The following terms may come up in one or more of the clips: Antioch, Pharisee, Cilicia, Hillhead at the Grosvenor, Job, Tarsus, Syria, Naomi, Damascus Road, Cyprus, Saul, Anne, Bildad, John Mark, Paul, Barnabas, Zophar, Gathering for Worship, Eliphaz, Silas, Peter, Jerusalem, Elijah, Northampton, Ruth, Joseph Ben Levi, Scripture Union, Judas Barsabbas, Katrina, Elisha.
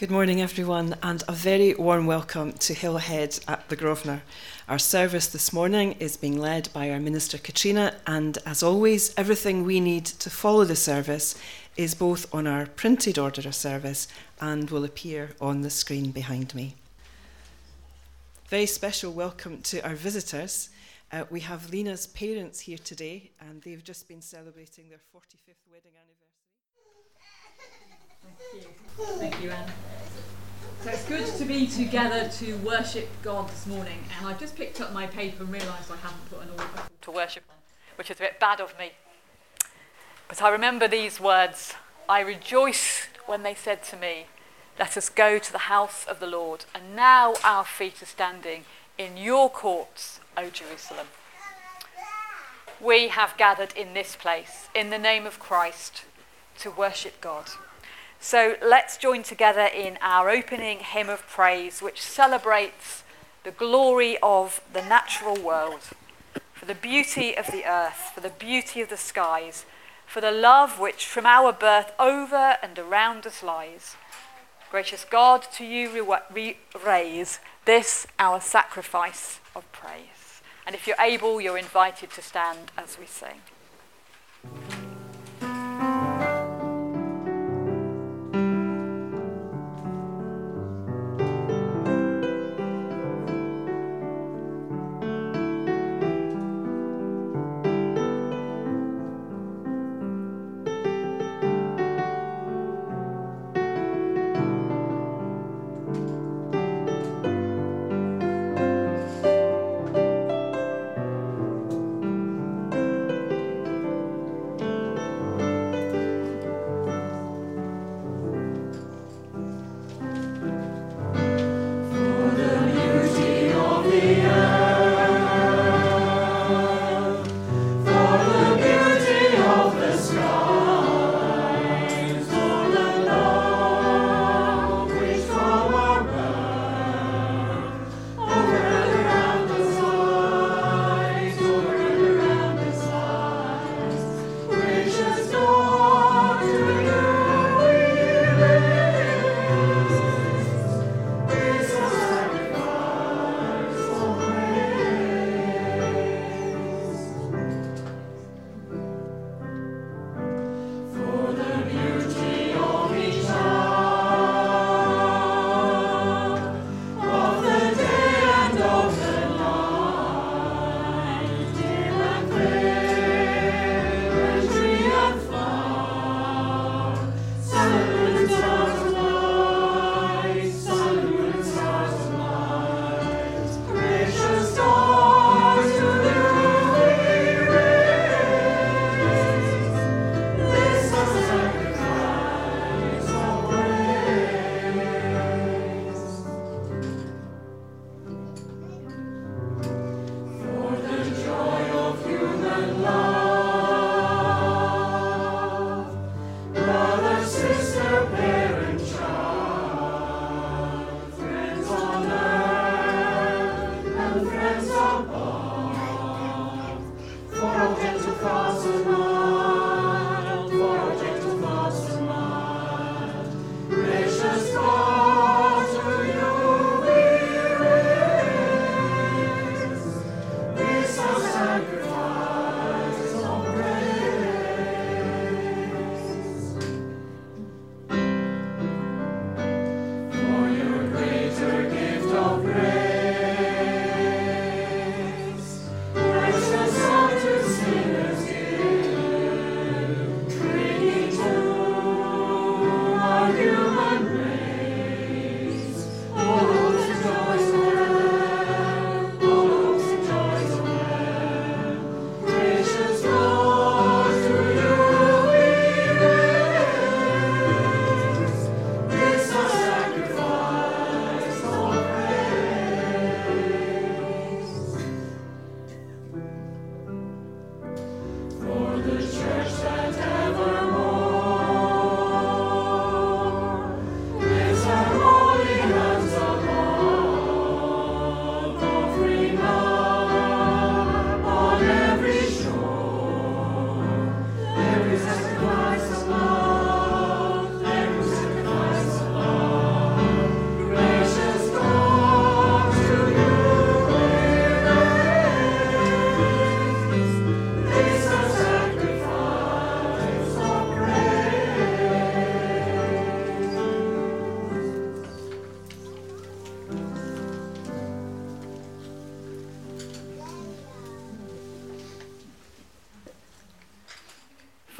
Good morning, everyone, and a very warm welcome to Hillhead at the Grosvenor. Our service this morning is being led by our minister Katrina, and as always, everything we need to follow the service is both on our printed order of service and will appear on the screen behind me. Very special welcome to our visitors. We have Lena's parents here today, and they've just been celebrating their 45th wedding anniversary. Thank you, Anne. So it's good to be together to worship God this morning. And I've just picked up my paper and realised I haven't put an order to worship, which is a bit bad of me. But I remember these words: I rejoiced when they said to me, "Let us go to the house of the Lord." And now our feet are standing in your courts, O Jerusalem. We have gathered in this place, in the name of Christ, to worship God. So let's join together in our opening hymn of praise, which celebrates the glory of the natural world, for the beauty of the earth, for the beauty of the skies, for the love which from our birth over and around us lies. Gracious God, to you we raise this our sacrifice of praise. And if you're able, you're invited to stand as we sing.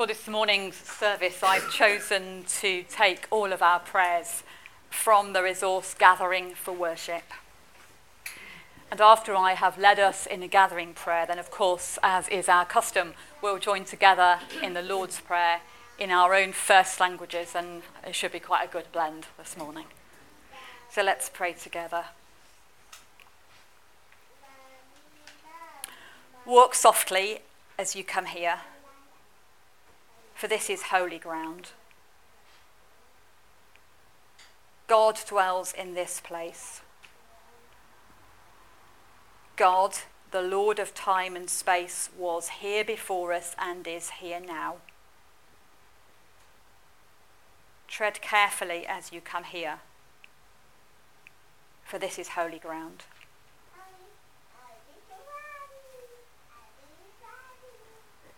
For this morning's service, I've chosen to take all of our prayers from the resource Gathering for Worship. And after I have led us in a gathering prayer, then of course, as is our custom, we'll join together in the Lord's Prayer in our own first languages, and it should be quite a good blend this morning. So let's pray together. Walk softly as you come here, for this is holy ground. God dwells in this place. God, the Lord of time and space, was here before us and is here now. Tread carefully as you come here, for this is holy ground.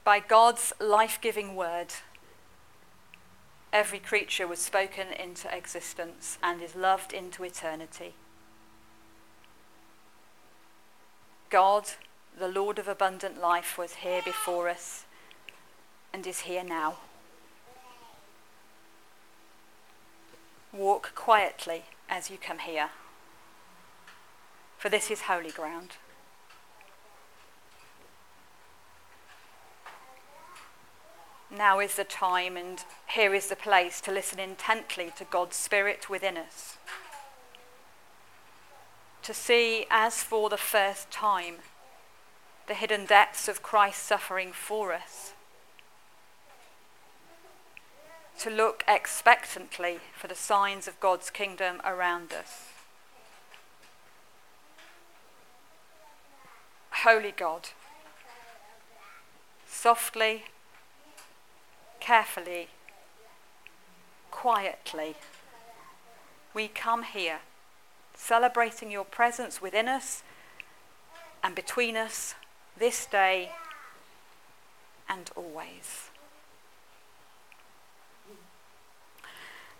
By God's life-giving word, every creature was spoken into existence and is loved into eternity. God, the Lord of abundant life, was here before us and is here now. Walk quietly as you come here, for this is holy ground. Now is the time and here is the place to listen intently to God's Spirit within us, to see, as for the first time, the hidden depths of Christ's suffering for us, to look expectantly for the signs of God's kingdom around us. Holy God, softly, carefully, quietly, we come here, celebrating your presence within us and between us this day and always.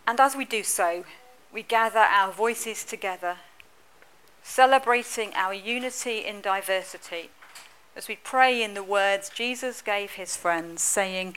And as we do so, we gather our voices together, celebrating our unity in diversity, as we pray in the words Jesus gave his friends, saying,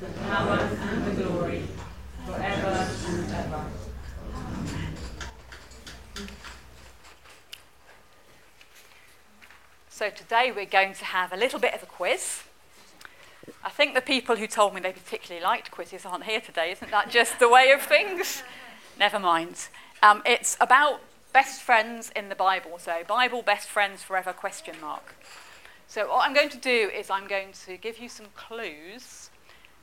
the power and the glory, forever and ever. Amen. So today we're going to have a little bit of a quiz. I think the people who told me they particularly liked quizzes aren't here today. Isn't that just the way of things? Never mind. It's about best friends in the Bible. So Bible best friends forever ? So what I'm going to do is I'm going to give you some clues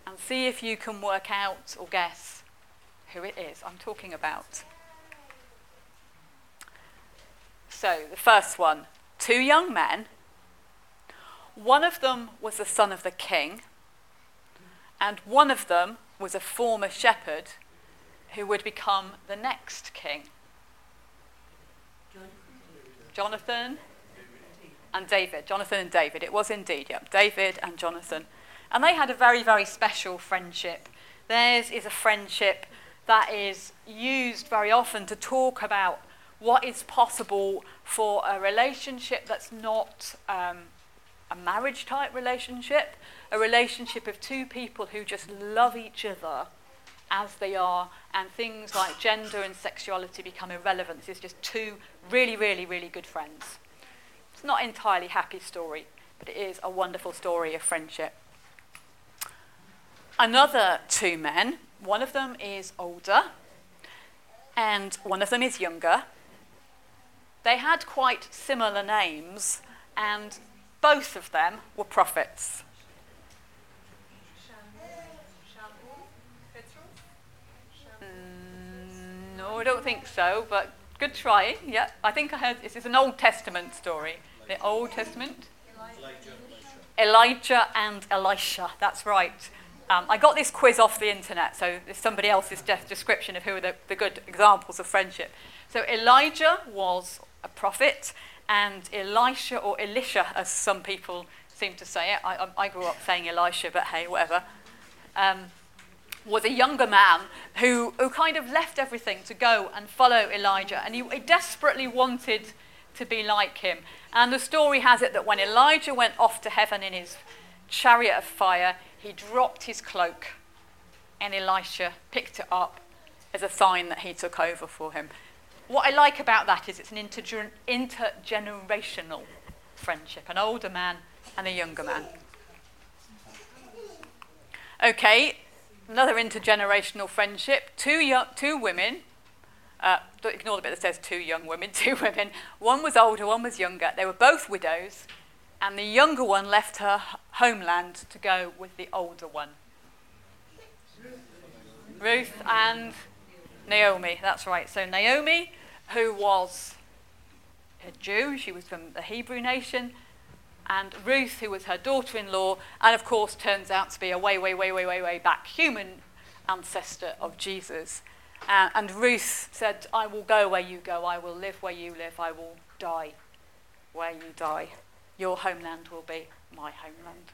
and see if you can work out or guess who it is I'm talking about. So the first one. 2 young men, one of them was the son of the king, and one of them was a former shepherd who would become the next king. Jonathan and David. Jonathan and David, it was indeed, yep, David and Jonathan. And they had a very, very special friendship. Theirs is a friendship that is used very often to talk about what is possible for a relationship that's not a marriage-type relationship, a relationship of 2 people who just love each other as they are, and things like gender and sexuality become irrelevant. It's just 2 really, really, really good friends. It's not an entirely happy story, but it is a wonderful story of friendship. Another 2 men, one of them is older and one of them is younger. They had quite similar names, and both of them were prophets. No, I don't think so, but good trying. Yeah, I think I heard this is an Old Testament story. The Old Testament? Elijah and Elisha, that's right. I got this quiz off the internet, so it's somebody else's description of who are the good examples of friendship. So Elijah was a prophet, and Elisha, or Elisha, as some people seem to say it. I grew up saying Elisha, but hey, whatever. Was a younger man who kind of left everything to go and follow Elijah, and he desperately wanted to be like him. And the story has it that when Elijah went off to heaven in his chariot of fire, he dropped his cloak, and Elisha picked it up as a sign that he took over for him. What I like about that is it's an intergenerational friendship, an older man and a younger man. Okay, another intergenerational friendship, two women. Don't ignore the bit that says two women. One was older, one was younger. They were both widows, and the younger one left her homeland to go with the older one. Ruth and Naomi, that's right. So Naomi, who was a Jew, she was from the Hebrew nation, and Ruth, who was her daughter-in-law, and of course turns out to be a way back human ancestor of Jesus. And Ruth said, I will go where you go, I will live where you live, I will die where you die. Your homeland will be my homeland.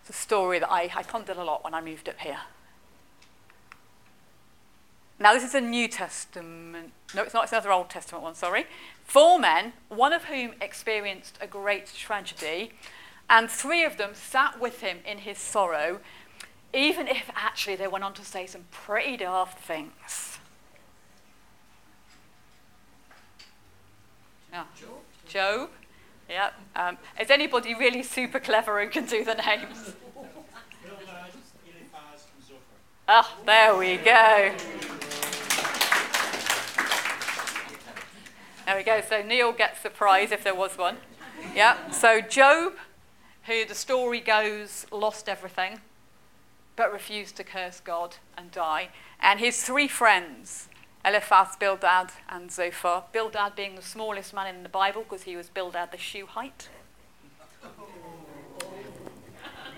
It's a story that I pondered a lot when I moved up here. Now this is a New Testament, no it's not, it's another Old Testament one, sorry. 4 men, one of whom experienced a great tragedy, and 3 of them sat with him in his sorrow, even if actually they went on to say some pretty daft things. Yeah. Job. Yeah. Is anybody really super clever who can do the names? Bildad, Eliphaz, and Zophar. Ah, there we go. There we go. So Neil gets the prize if there was one. Yeah. So Job, who the story goes, lost everything, but refused to curse God and die. And his 3 friends, Eliphaz, Bildad, and Zophar. Bildad being the smallest man in the Bible because he was Bildad the shoe height.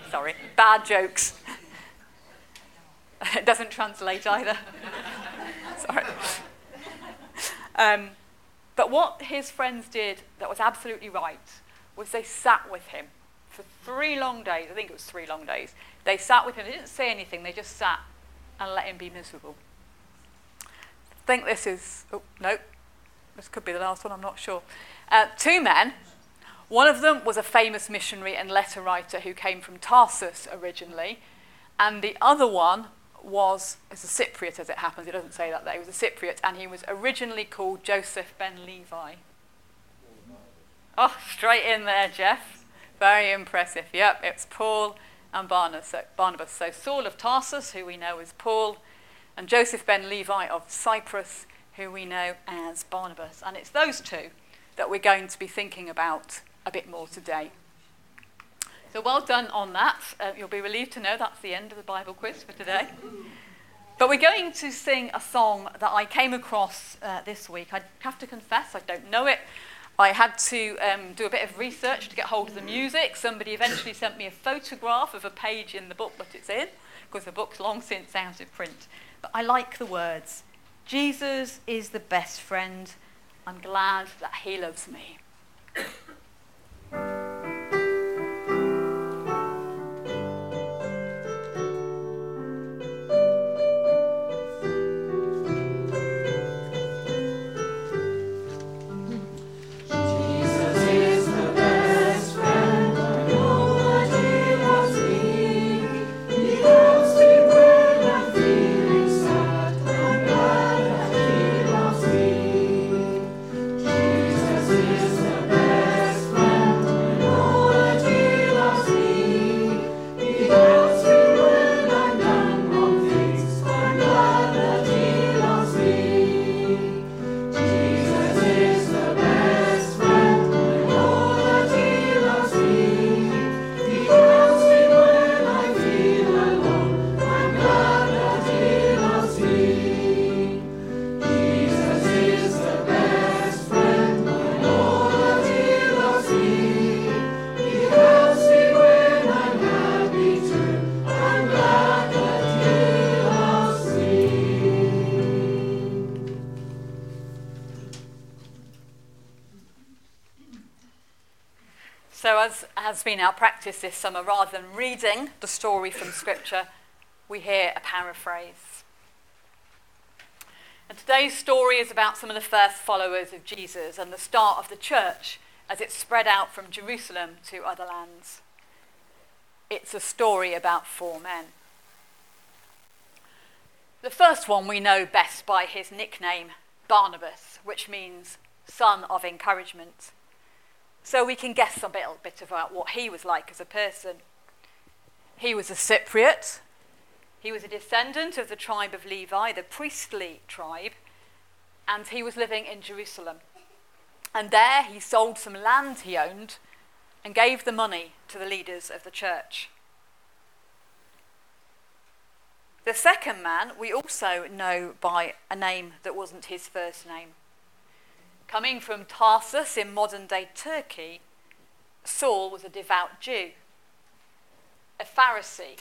Sorry, bad jokes. It doesn't translate either. Sorry. But what his friends did that was absolutely right was they sat with him. For 3 long days, I think it was 3 long days, they sat with him. They didn't say anything. They just sat and let him be miserable. I think this is... Oh, no. This could be the last one. I'm not sure. 2 men. One of them was a famous missionary and letter writer who came from Tarsus originally. And the other one was a Cypriot, as it happens. It doesn't say that there. He was a Cypriot, and he was originally called Joseph Ben Levi. Oh, straight in there, Jeff. Very impressive. Yep, it's Paul and Barnabas. So Saul of Tarsus, who we know as Paul, and Joseph Ben Levi of Cyprus, who we know as Barnabas. And it's those 2 that we're going to be thinking about a bit more today. So well done on that. You'll be relieved to know that's the end of the Bible quiz for today. But we're going to sing a song that I came across this week. I have to confess, I don't know it. I had to do a bit of research to get hold of the music. Somebody eventually sent me a photograph of a page in the book that it's in, because the book's long since out of print. But I like the words. Jesus is the best friend. I'm glad that he loves me. Is So as has been our practice this summer, rather than reading the story from Scripture, we hear a paraphrase. And today's story is about some of the first followers of Jesus and the start of the church as it spread out from Jerusalem to other lands. It's a story about four men. The first one we know best by his nickname, Barnabas, which means son of encouragement. So we can guess a little bit about what he was like as a person. He was a Cypriot. He was a descendant of the tribe of Levi, the priestly tribe, and he was living in Jerusalem. And there he sold some land he owned and gave the money to the leaders of the church. The second man we also know by a name that wasn't his first name. Coming from Tarsus in modern-day Turkey, Saul was a devout Jew, a Pharisee,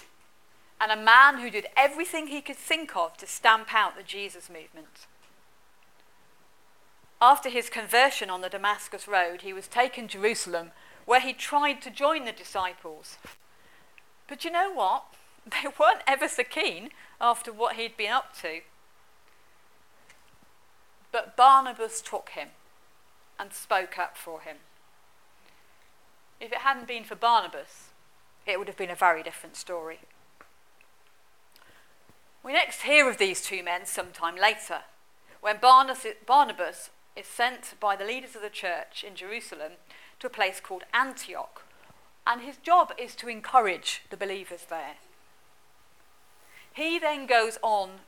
and a man who did everything he could think of to stamp out the Jesus movement. After his conversion on the Damascus Road, he was taken to Jerusalem, where he tried to join the disciples. But you know what? They weren't ever so keen after what he'd been up to. But Barnabas took him and spoke up for him. If it hadn't been for Barnabas, it would have been a very different story. We next hear of these two men sometime later, when Barnabas is sent by the leaders of the church in Jerusalem to a place called Antioch, and his job is to encourage the believers there. He then goes on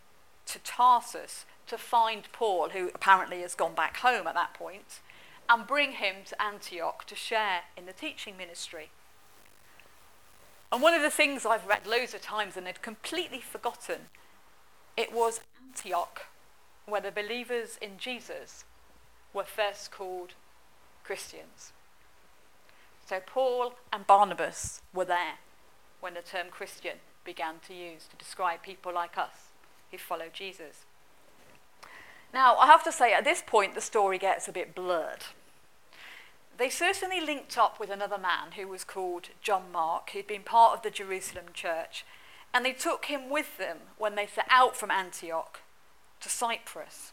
to Tarsus to find Paul, who apparently has gone back home at that point, and bring him to Antioch to share in the teaching ministry. And one of the things I've read loads of times and had completely forgotten, it was Antioch where the believers in Jesus were first called Christians. So Paul and Barnabas were there when the term Christian began to use to describe people like us who follow Jesus. Now, I have to say, at this point, the story gets a bit blurred. They certainly linked up with another man who was called John Mark, who'd been part of the Jerusalem church, and they took him with them when they set out from Antioch to Cyprus.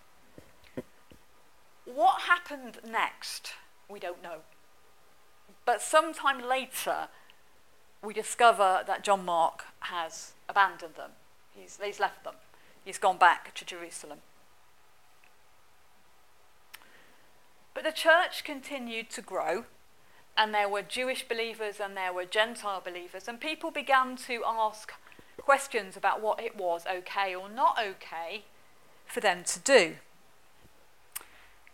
What happened next, we don't know. But sometime later, we discover that John Mark has abandoned them. He's left them. He's gone back to Jerusalem. But the church continued to grow, and there were Jewish believers and there were Gentile believers, and people began to ask questions about what it was okay or not okay for them to do.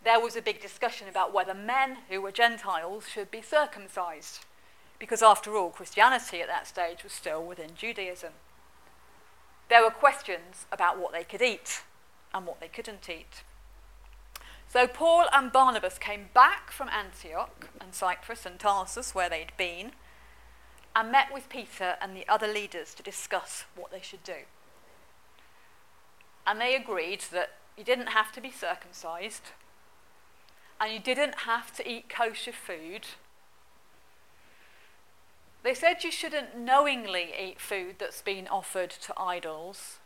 There was a big discussion about whether men who were Gentiles should be circumcised, because after all, Christianity at that stage was still within Judaism. There were questions about what they could eat and what they couldn't eat. So Paul and Barnabas came back from Antioch and Cyprus and Tarsus, where they'd been, and met with Peter and the other leaders to discuss what they should do. And they agreed that you didn't have to be circumcised, and you didn't have to eat kosher food. They said you shouldn't knowingly eat food that's been offered to idols.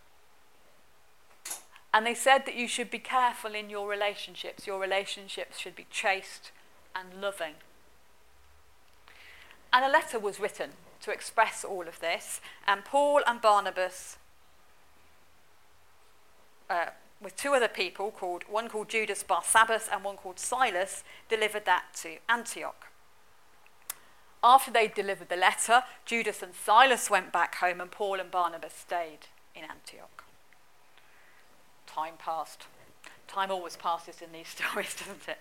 And they said that you should be careful in your relationships. Your relationships should be chaste and loving. And a letter was written to express all of this. And Paul and Barnabas, with two other people, one called Judas Barsabbas and one called Silas, delivered that to Antioch. After they delivered the letter, Judas and Silas went back home and Paul and Barnabas stayed in Antioch. Time passed. Time always passes in these stories, doesn't it?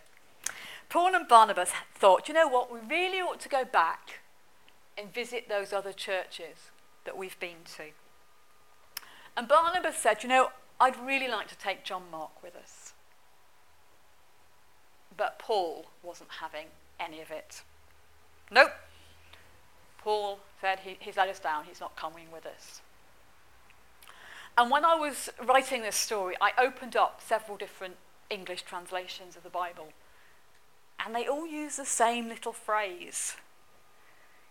Paul and Barnabas thought, you know what, we really ought to go back and visit those other churches that we've been to. And Barnabas said, you know, I'd really like to take John Mark with us. But Paul wasn't having any of it. Nope. Paul said, he's let us down, he's not coming with us. And when I was writing this story, I opened up several different English translations of the Bible. And they all use the same little phrase,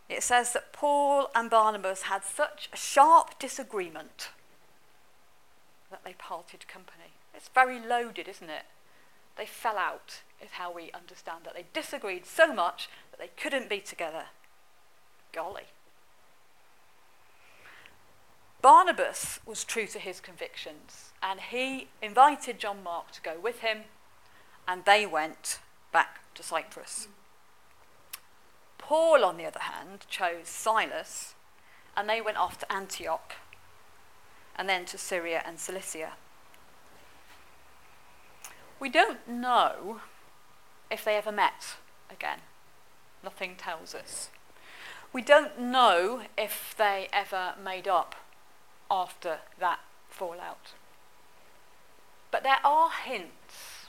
It says that Paul and Barnabas had such a sharp disagreement that they parted company. It's very loaded, isn't it? They fell out, is how we understand that. They disagreed so much that they couldn't be together. Golly. Barnabas was true to his convictions, and he invited John Mark to go with him, and they went back to Cyprus. Paul, on the other hand, chose Silas, and they went off to Antioch, and then to Syria and Cilicia. We don't know if they ever met again. Nothing tells us. We don't know if they ever made up after that fallout. But there are hints,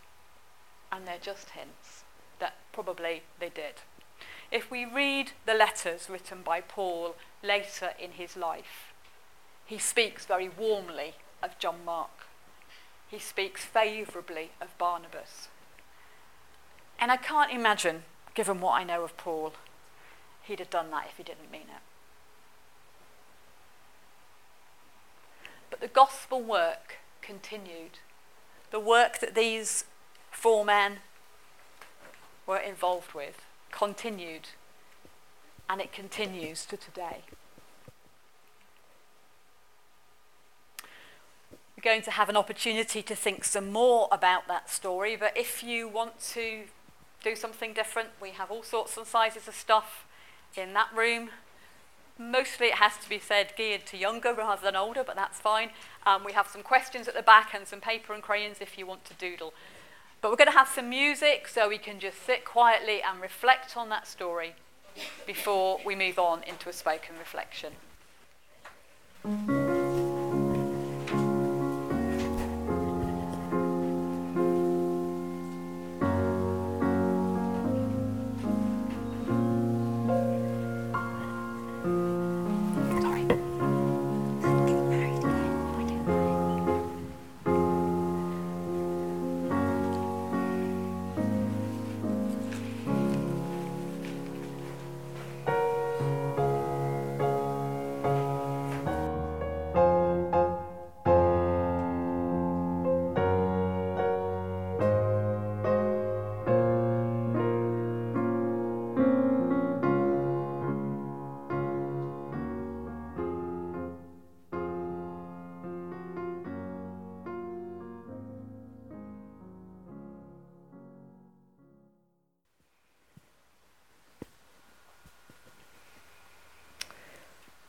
and they're just hints, that probably they did. If we read the letters written by Paul later in his life, he speaks very warmly of John Mark. He speaks favourably of Barnabas. And I can't imagine, given what I know of Paul, he'd have done that if he didn't mean it. But the gospel work continued. The work that these four men were involved with continued, and it continues to today. We're going to have an opportunity to think some more about that story, but if you want to do something different, we have all sorts and sizes of stuff in that room. Mostly, it has to be said, geared to younger rather than older, but that's fine. We have some questions at the back and some paper and crayons if you want to doodle. But we're going to have some music so we can just sit quietly and reflect on that story before we move on into a spoken reflection.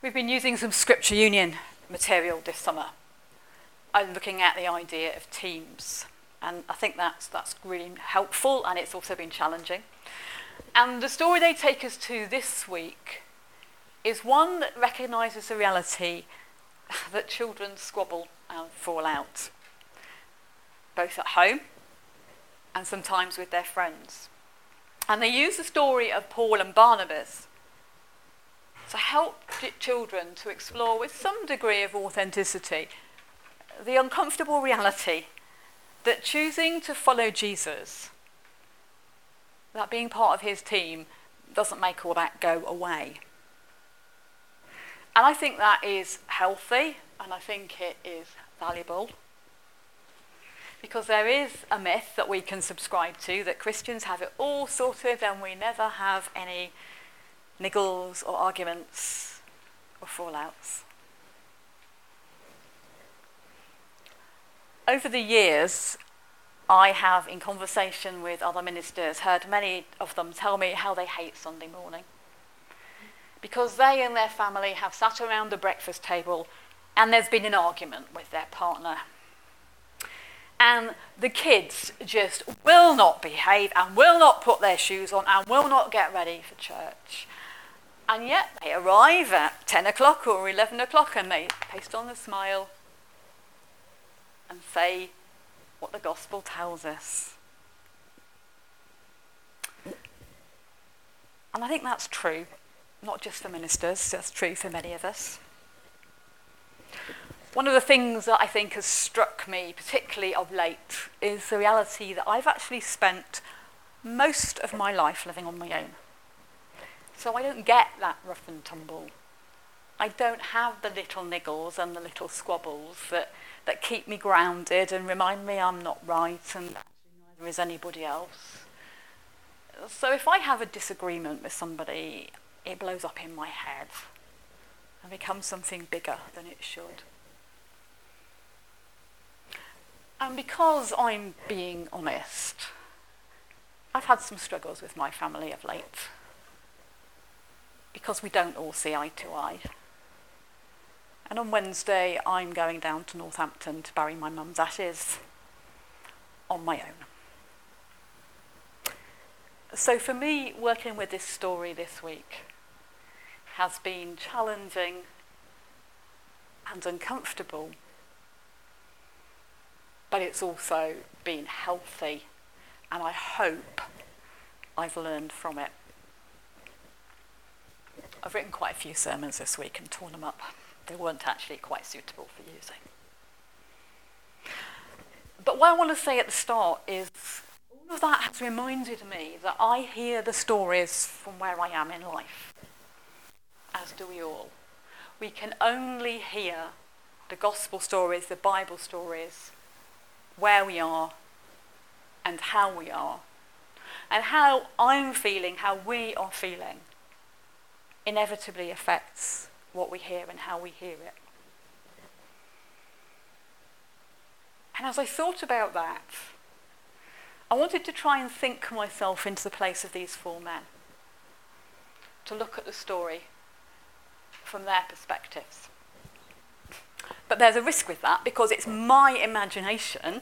We've been using some Scripture Union material this summer. I'm looking at the idea of teams, and I think that's really helpful, and it's also been challenging. And the story they take us to this week is one that recognises the reality that children squabble and fall out, both at home and sometimes with their friends. And they use the story of Paul and Barnabas to help children to explore with some degree of authenticity the uncomfortable reality that choosing to follow Jesus, that being part of his team, doesn't make all that go away. And I think that is healthy, and I think it is valuable, because there is a myth that we can subscribe to that Christians have it all sorted and we never have any niggles or arguments or fallouts. Over the years, I have, in conversation with other ministers, heard many of them tell me how they hate Sunday morning because they and their family have sat around the breakfast table and there's been an argument with their partner. And the kids just will not behave and will not put their shoes on and will not get ready for church. And yet they arrive at 10 o'clock or 11 o'clock and they paste on a smile and say what the gospel tells us. And I think that's true, not just for ministers, that's true for many of us. One of the things that I think has struck me, particularly of late, is the reality that I've actually spent most of my life living on my own. So I don't get that rough and tumble. I don't have the little niggles and the little squabbles that keep me grounded and remind me I'm not right and neither is anybody else. So if I have a disagreement with somebody, it blows up in my head and becomes something bigger than it should. And because I'm being honest, I've had some struggles with my family of late, because we don't all see eye to eye. And on Wednesday, I'm going down to Northampton to bury my mum's ashes on my own. So for me, working with this story this week has been challenging and uncomfortable, but it's also been healthy, and I hope I've learned from it. I've written quite a few sermons this week and torn them up. They weren't actually quite suitable for using. But what I want to say at the start is all of that has reminded me that I hear the stories from where I am in life, as do we all. We can only hear the gospel stories, the Bible stories, where we are and how we are, and how I'm feeling, how we are feeling, inevitably affects what we hear and how we hear it. And as I thought about that, I wanted to try and think myself into the place of these four men, to look at the story from their perspectives. But there's a risk with that, because it's my imagination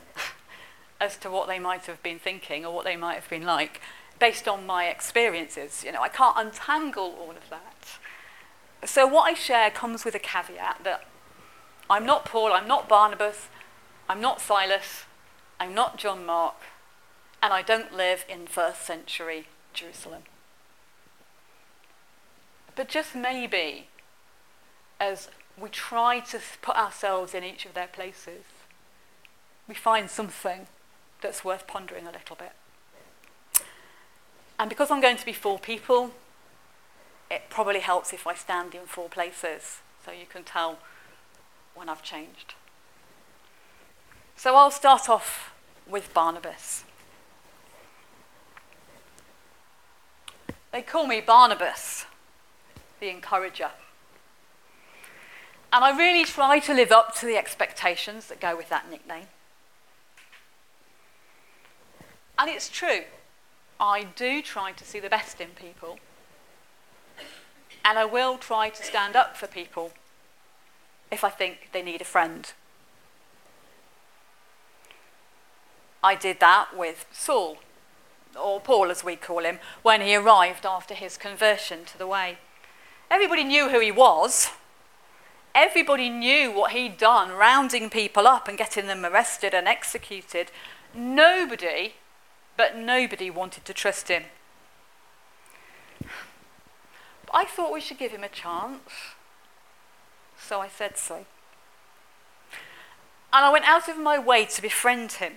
as to what they might have been thinking or what they might have been like, based on my experiences. You know, I can't untangle all of that. So what I share comes with a caveat that I'm not Paul, I'm not Barnabas, I'm not Silas, I'm not John Mark, and I don't live in first century Jerusalem. But just maybe, as we try to put ourselves in each of their places, we find something that's worth pondering a little bit. And because I'm going to be four people, it probably helps if I stand in four places, so you can tell when I've changed. So I'll start off with Barnabas. They call me Barnabas, the encourager. And I really try to live up to the expectations that go with that nickname. And it's true. I do try to see the best in people, and I will try to stand up for people if I think they need a friend. I did that with Saul, or Paul as we call him, when he arrived after his conversion to the way. Everybody knew who he was. Everybody knew what he'd done, rounding people up and getting them arrested and executed. But nobody wanted to trust him. But I thought we should give him a chance, so I said so. And I went out of my way to befriend him,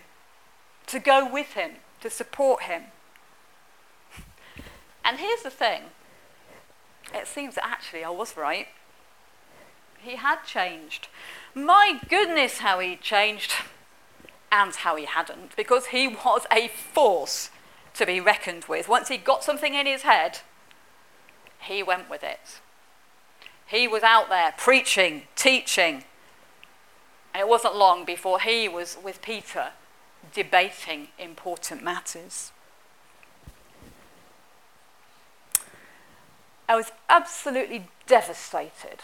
to go with him, to support him. And here's the thing. It seems that actually I was right. He had changed. My goodness, how he changed. And how he hadn't, because he was a force to be reckoned with. Once he got something in his head, he went with it. He was out there preaching, teaching. And it wasn't long before he was with Peter debating important matters. I was absolutely devastated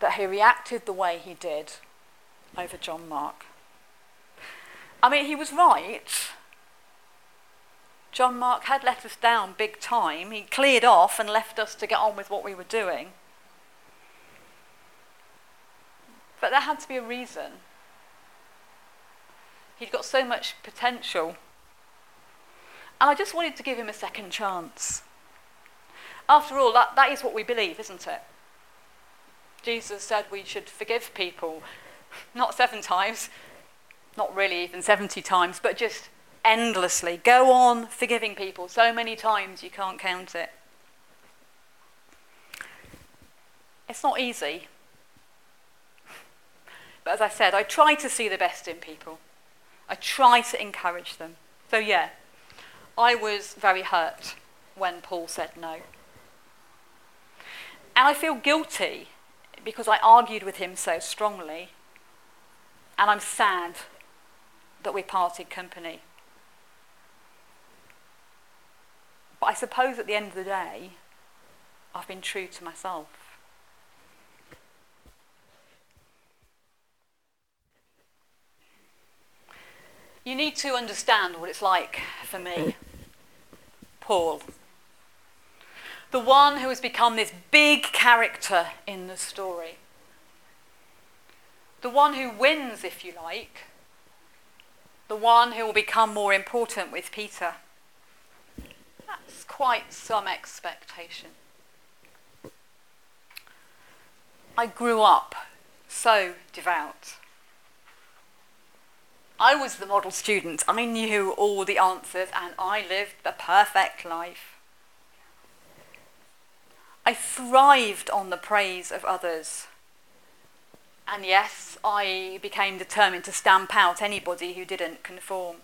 that he reacted the way he did over John Mark. I mean, he was right. John Mark had let us down big time. He cleared off and left us to get on with what we were doing. But there had to be a reason. He'd got so much potential. And I just wanted to give him a second chance. After all, that is what we believe, isn't it? Jesus said we should forgive people, not 7 times, not really even 70 times, but just endlessly. Go on forgiving people so many times you can't count it. It's not easy. But as I said, I try to see the best in people. I try to encourage them. So yeah, I was very hurt when Paul said no. And I feel guilty because I argued with him so strongly. And I'm sad that we parted company. But I suppose at the end of the day, I've been true to myself. You need to understand what it's like for me, Paul, the one who has become this big character in the story, the one who wins, if you like, the one who will become more important with Peter. That's quite some expectation. I grew up so devout. I was the model student. I knew all the answers and I lived the perfect life. I thrived on the praise of others. And yes, I became determined to stamp out anybody who didn't conform.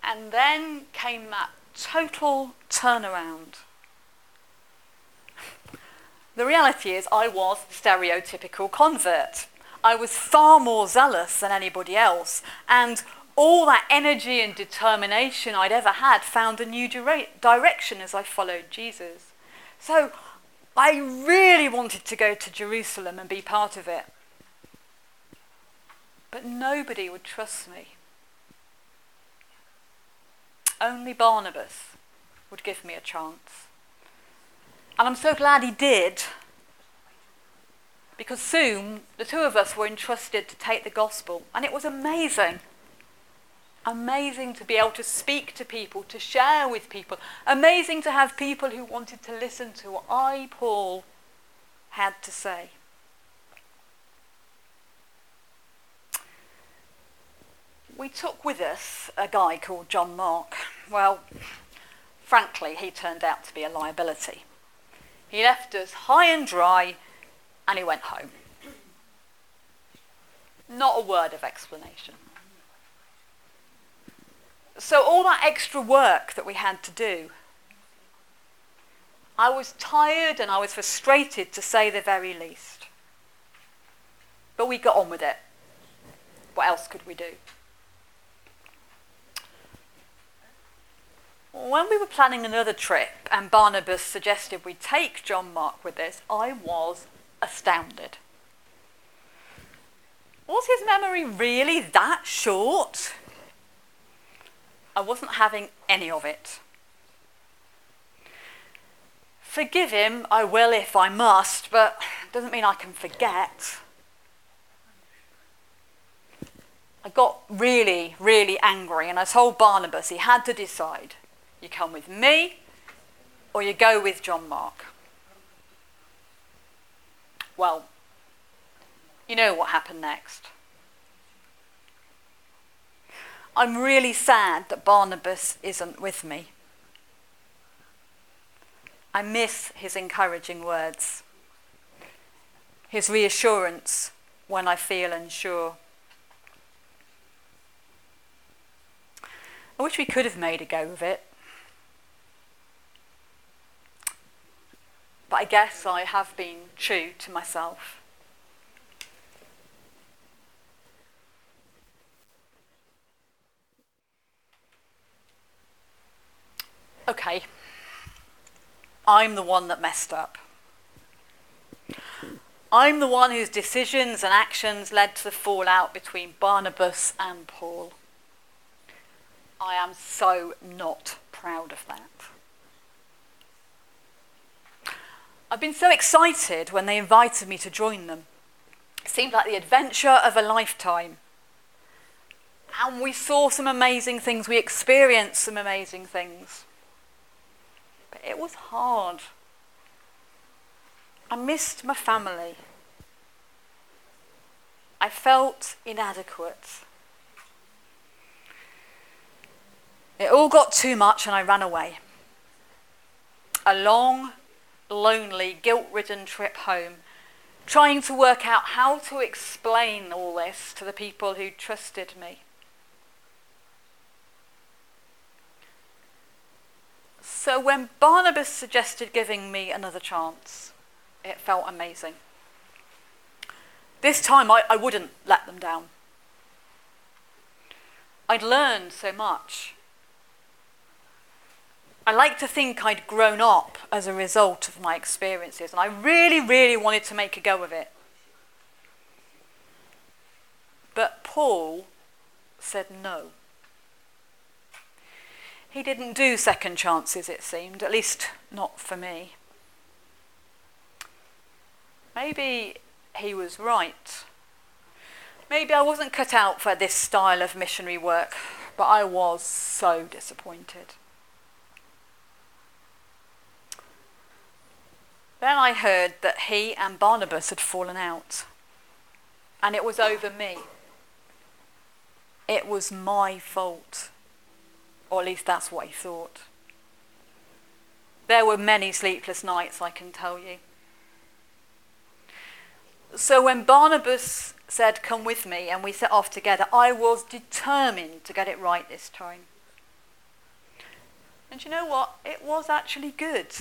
And then came that total turnaround. The reality is I was a stereotypical convert. I was far more zealous than anybody else, and all that energy and determination I'd ever had found a new direction as I followed Jesus. So I really wanted to go to Jerusalem and be part of it. But nobody would trust me. Only Barnabas would give me a chance. And I'm so glad he did, because soon the two of us were entrusted to take the gospel. And it was amazing. Amazing to be able to speak to people, to share with people. Amazing to have people who wanted to listen to what I, Paul, had to say. We took with us a guy called John Mark. Well, frankly, he turned out to be a liability. He left us high and dry, and he went home. Not a word of explanation. So all that extra work that we had to do, I was tired and I was frustrated, to say the very least. But we got on with it. What else could we do? When we were planning another trip and Barnabas suggested we take John Mark with us, I was astounded. Was his memory really that short? I wasn't having any of it. Forgive him, I will if I must, but it doesn't mean I can forget. I got really, really angry and I told Barnabas he had to decide. You come with me, or you go with John Mark. Well, you know what happened next. I'm really sad that Barnabas isn't with me. I miss his encouraging words, his reassurance when I feel unsure. I wish we could have made a go of it. But I guess I have been true to myself. Okay, I'm the one that messed up. I'm the one whose decisions and actions led to the fallout between Barnabas and Paul. I am so not proud of that. I've been so excited when they invited me to join them. It seemed like the adventure of a lifetime. And we saw some amazing things, we experienced some amazing things. But it was hard. I missed my family. I felt inadequate. It all got too much and I ran away. A long lonely, guilt-ridden trip home, trying to work out how to explain all this to the people who trusted me. So when Barnabas suggested giving me another chance, it felt amazing. This time I wouldn't let them down. I'd learned so much. I like to think I'd grown up as a result of my experiences, and I really, really wanted to make a go of it. But Paul said no. He didn't do second chances, it seemed, at least not for me. Maybe he was right. Maybe I wasn't cut out for this style of missionary work, but I was so disappointed. Then I heard that he and Barnabas had fallen out, and it was over me. It was my fault, or at least that's what he thought. There were many sleepless nights, I can tell you. So when Barnabas said, "Come with me," and we set off together, I was determined to get it right this time. And you know what? It was actually good.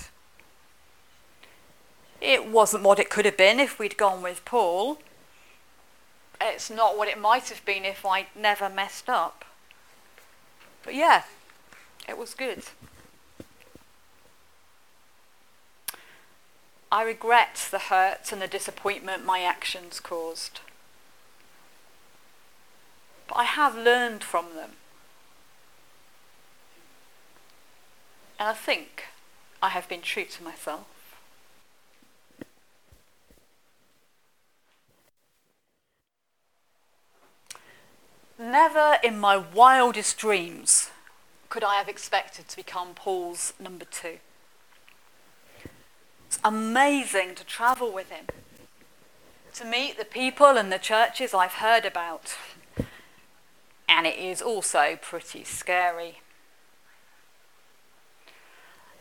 It wasn't what it could have been if we'd gone with Paul. It's not what it might have been if I'd never messed up. But yeah, it was good. I regret the hurt and the disappointment my actions caused. But I have learned from them. And I think I have been true to myself. Never in my wildest dreams could I have expected to become Paul's number two. It's amazing to travel with him, to meet the people and the churches I've heard about. And it is also pretty scary.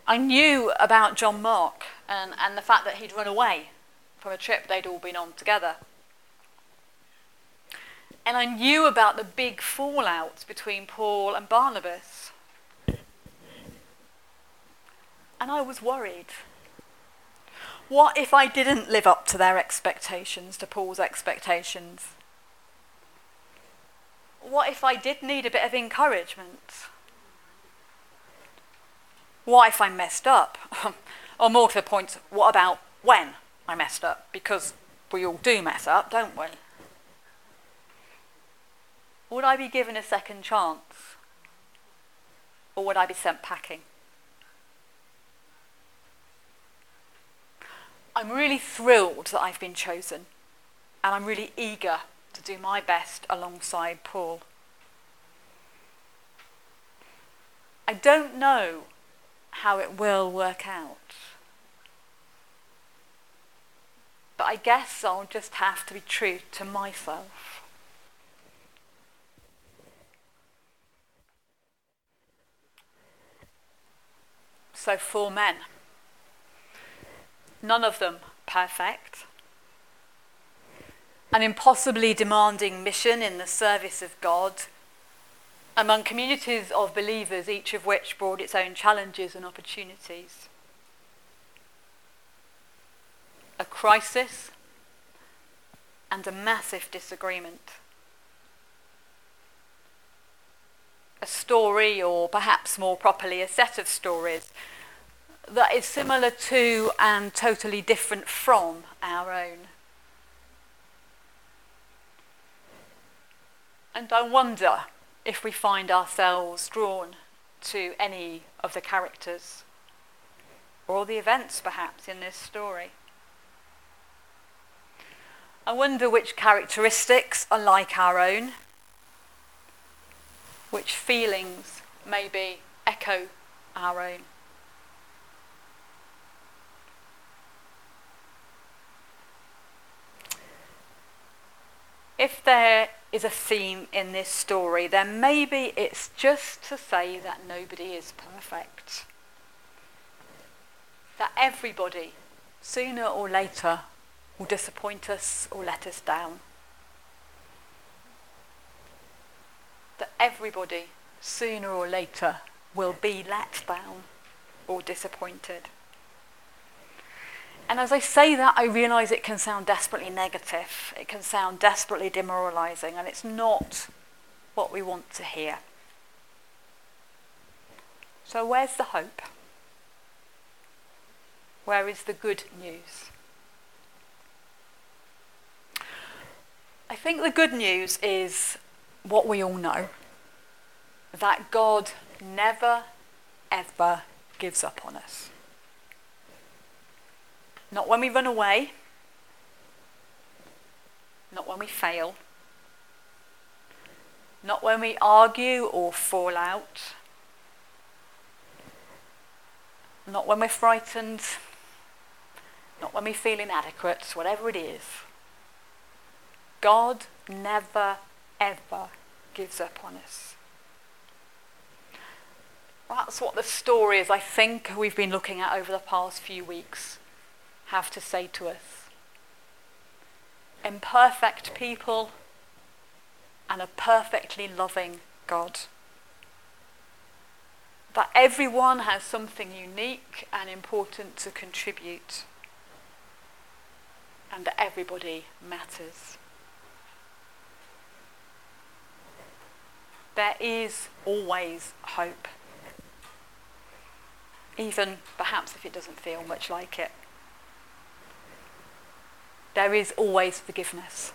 I knew about John Mark and the fact that he'd run away from a trip they'd all been on together. And I knew about the big fallout between Paul and Barnabas. And I was worried. What if I didn't live up to their expectations, to Paul's expectations? What if I did need a bit of encouragement? What if I messed up? Or more to the point, what about when I messed up? Because we all do mess up, don't we? Would I be given a second chance? Or would I be sent packing? I'm really thrilled that I've been chosen, and I'm really eager to do my best alongside Paul. I don't know how it will work out, but I guess I'll just have to be true to myself. So 4 men, none of them perfect. An impossibly demanding mission in the service of God, among communities of believers, each of which brought its own challenges and opportunities. A crisis and a massive disagreement. A story, or perhaps more properly, a set of stories that is similar to and totally different from our own. And I wonder if we find ourselves drawn to any of the characters, or the events perhaps in this story. I wonder which characteristics are like our own, which feelings maybe echo our own. If there is a theme in this story, then maybe it's just to say that nobody is perfect. that everybody, sooner or later, will disappoint us or let us down. That everybody, sooner or later, will be let down or disappointed. And as I say that, I realise it can sound desperately negative. It can sound desperately demoralising, and it's not what we want to hear. So where's the hope? Where is the good news? I think the good news is what we all know, that God never, ever gives up on us. Not when we run away, not when we fail, not when we argue or fall out, not when we're frightened, not when we feel inadequate, whatever it is. God never, ever gives up on us. That's what the stories I think we've been looking at over the past few weeks have to say to us. Imperfect people and a perfectly loving God. That everyone has something unique and important to contribute, and that everybody matters. There is always hope, even perhaps if it doesn't feel much like it. There is always forgiveness.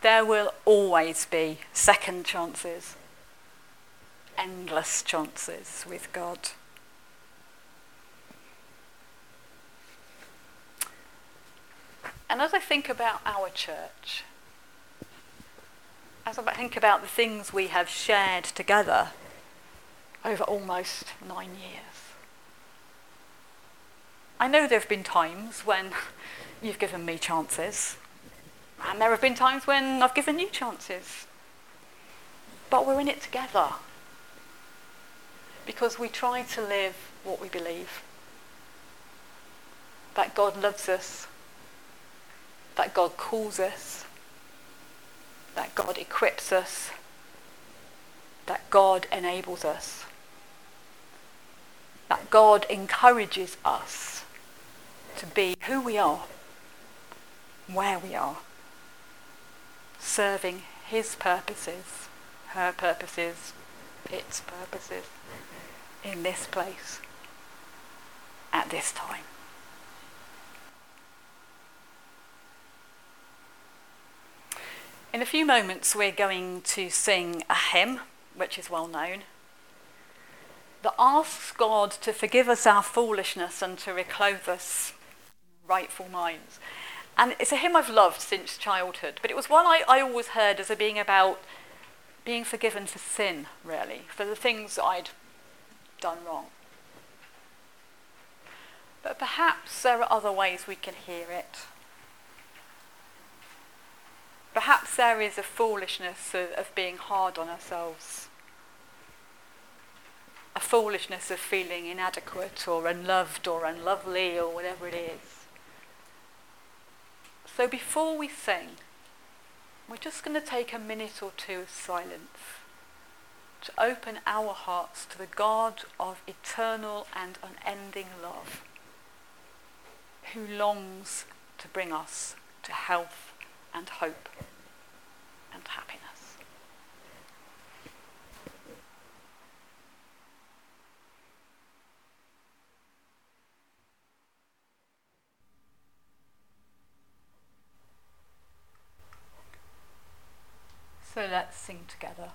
There will always be second chances. Endless chances with God. And as I think about our church, as I think about the things we have shared together over almost 9 years, I know there have been times when you've given me chances, and there have been times when I've given you chances. But we're in it together, because we try to live what we believe. That God loves us, that God calls us, that God equips us, that God enables us, that God encourages us to be who we are, where we are, serving his purposes, her purposes, its purposes, in this place, at this time. In a few moments we're going to sing a hymn, which is well known, that asks God to forgive us our foolishness and to reclothe us in rightful minds. And it's a hymn I've loved since childhood, but it was one I always heard as being about being forgiven for sin, really, for the things I'd done wrong. But perhaps there are other ways we can hear it. Perhaps there is a foolishness of being hard on ourselves, a foolishness of feeling inadequate or unloved or unlovely or whatever it is. So before we sing, we're just going to take a minute or two of silence to open our hearts to the God of eternal and unending love, who longs to bring us to health and hope and happiness. So let's sing together.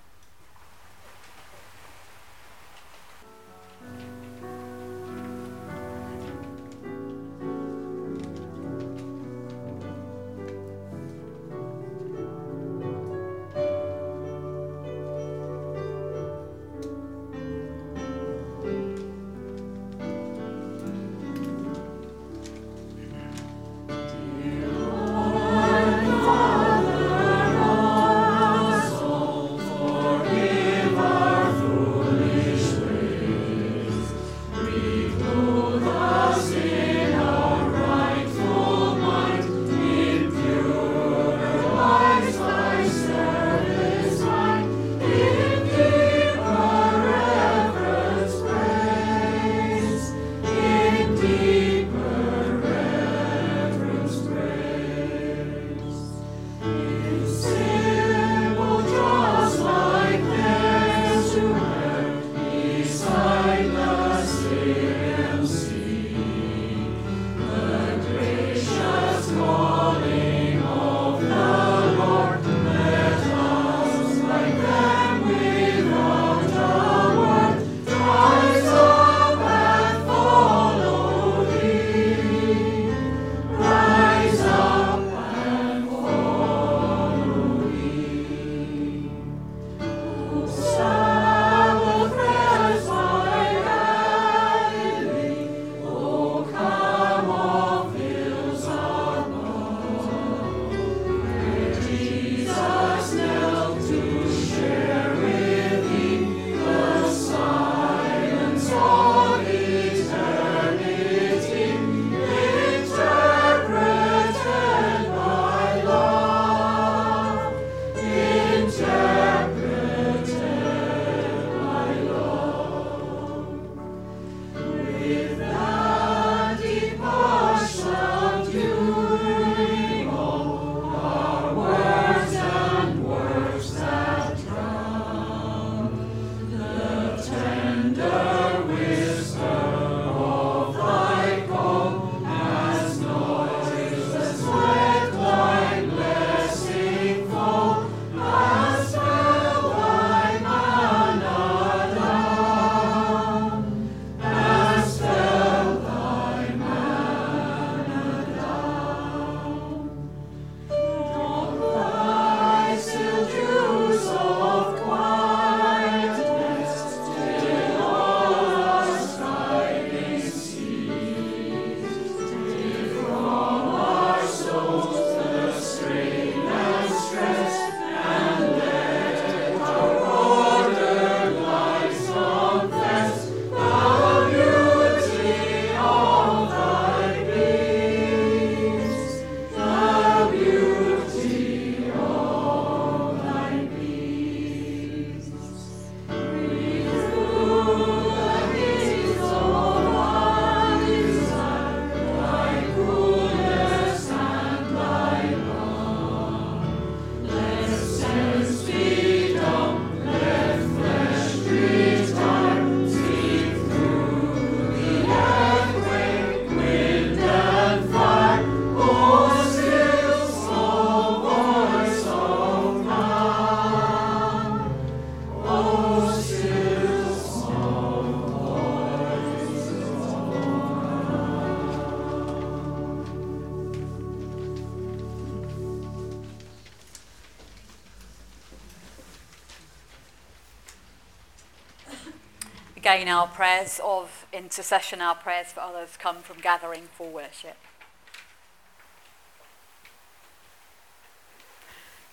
Again, our prayers of intercession, our prayers for others, come from Gathering for Worship.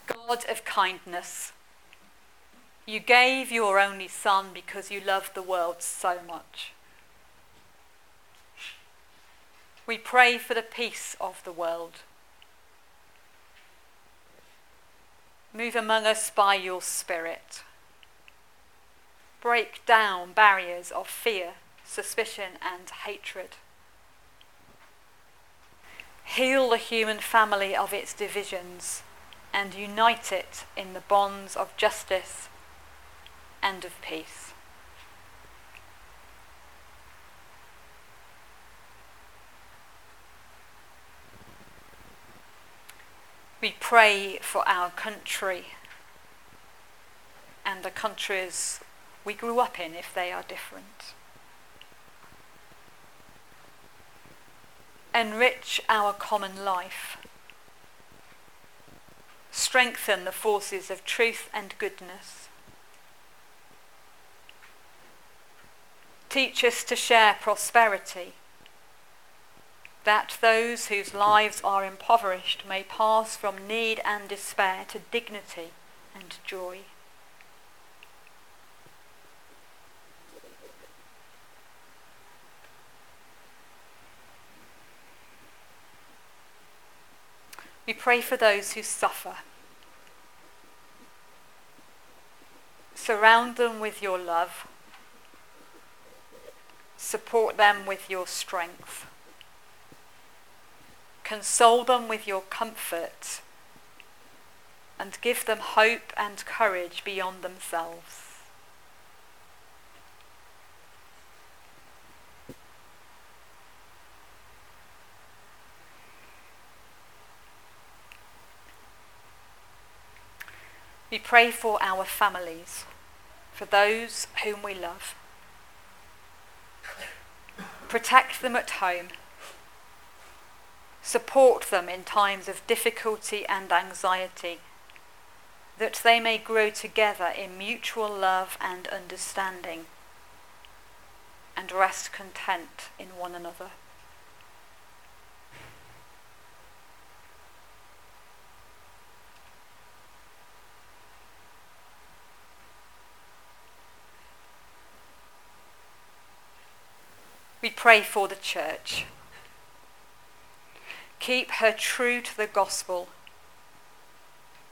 God of kindness, you gave your only Son because you loved the world so much. We pray for the peace of the world. Move among us by your Spirit. Break down barriers of fear, suspicion, and hatred. Heal the human family of its divisions and unite it in the bonds of justice and of peace. We pray for our country and the countries we grew up in, if they are different. Enrich our common life. Strengthen the forces of truth and goodness. Teach us to share prosperity, that those whose lives are impoverished may pass from need and despair to dignity and joy. We pray for those who suffer. Surround them with your love. Support them with your strength. Console them with your comfort, and give them hope and courage beyond themselves. We pray for our families, for those whom we love. Protect them at home. Support them in times of difficulty and anxiety, that they may grow together in mutual love and understanding, and rest content in one another. We pray for the church. Keep her true to the gospel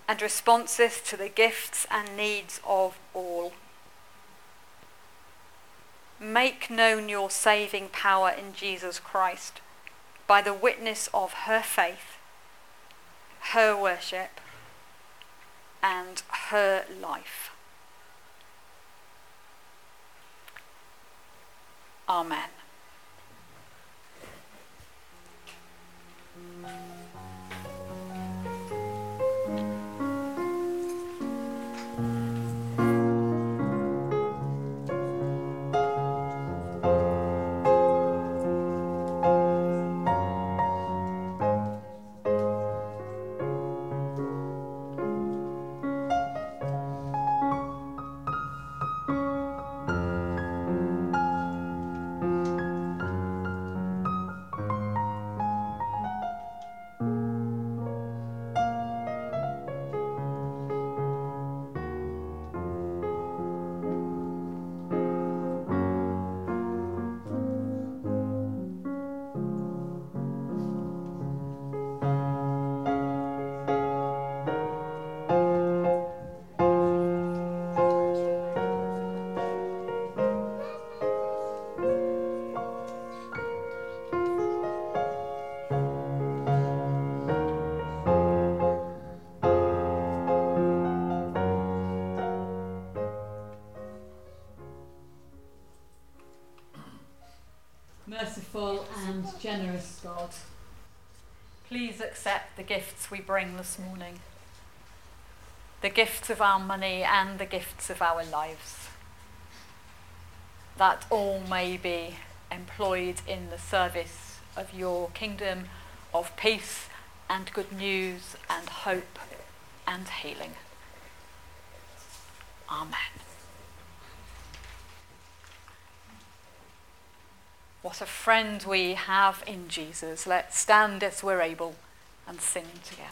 and responsive to the gifts and needs of all. Make known your saving power in Jesus Christ by the witness of her faith, her worship, and her life. Amen. Merciful and generous God, please accept the gifts we bring this morning, the gifts of our money and the gifts of our lives, that all may be employed in the service of your kingdom of peace and good news and hope and healing. Amen. What a friend we have in Jesus. Let's stand as we're able and sing together.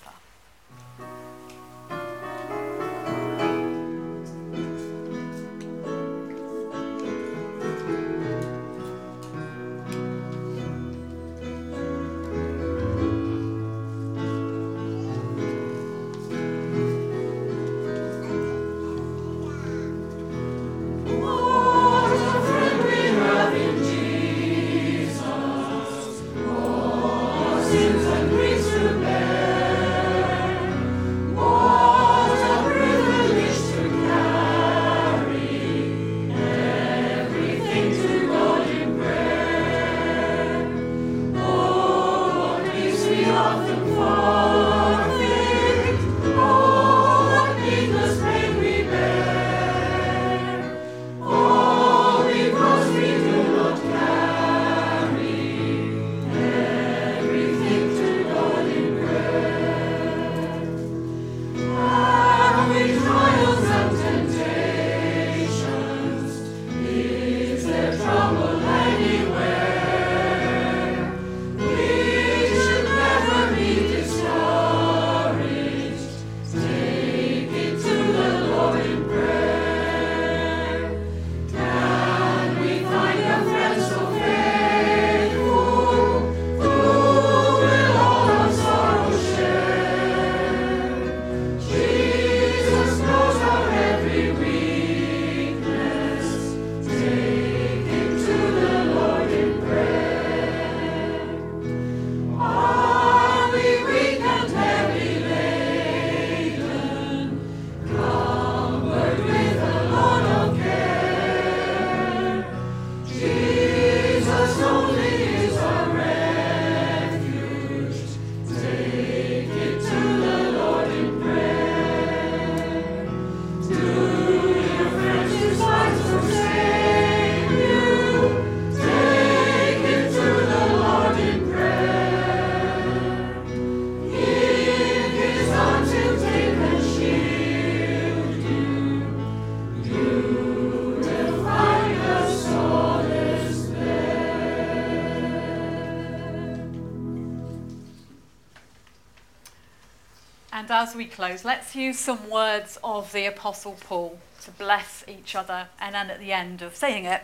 And as we close, let's use some words of the Apostle Paul to bless each other. And then at the end of saying it,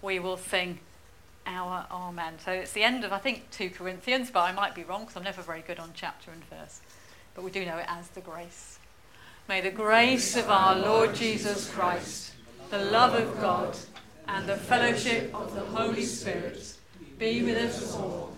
we will sing our Amen. So it's the end of, I think, 2 Corinthians, but I might be wrong because I'm never very good on chapter and verse. But we do know it as the grace. May the grace of our Lord Jesus Christ, the love of God, and the fellowship of the Holy Spirit be with us all.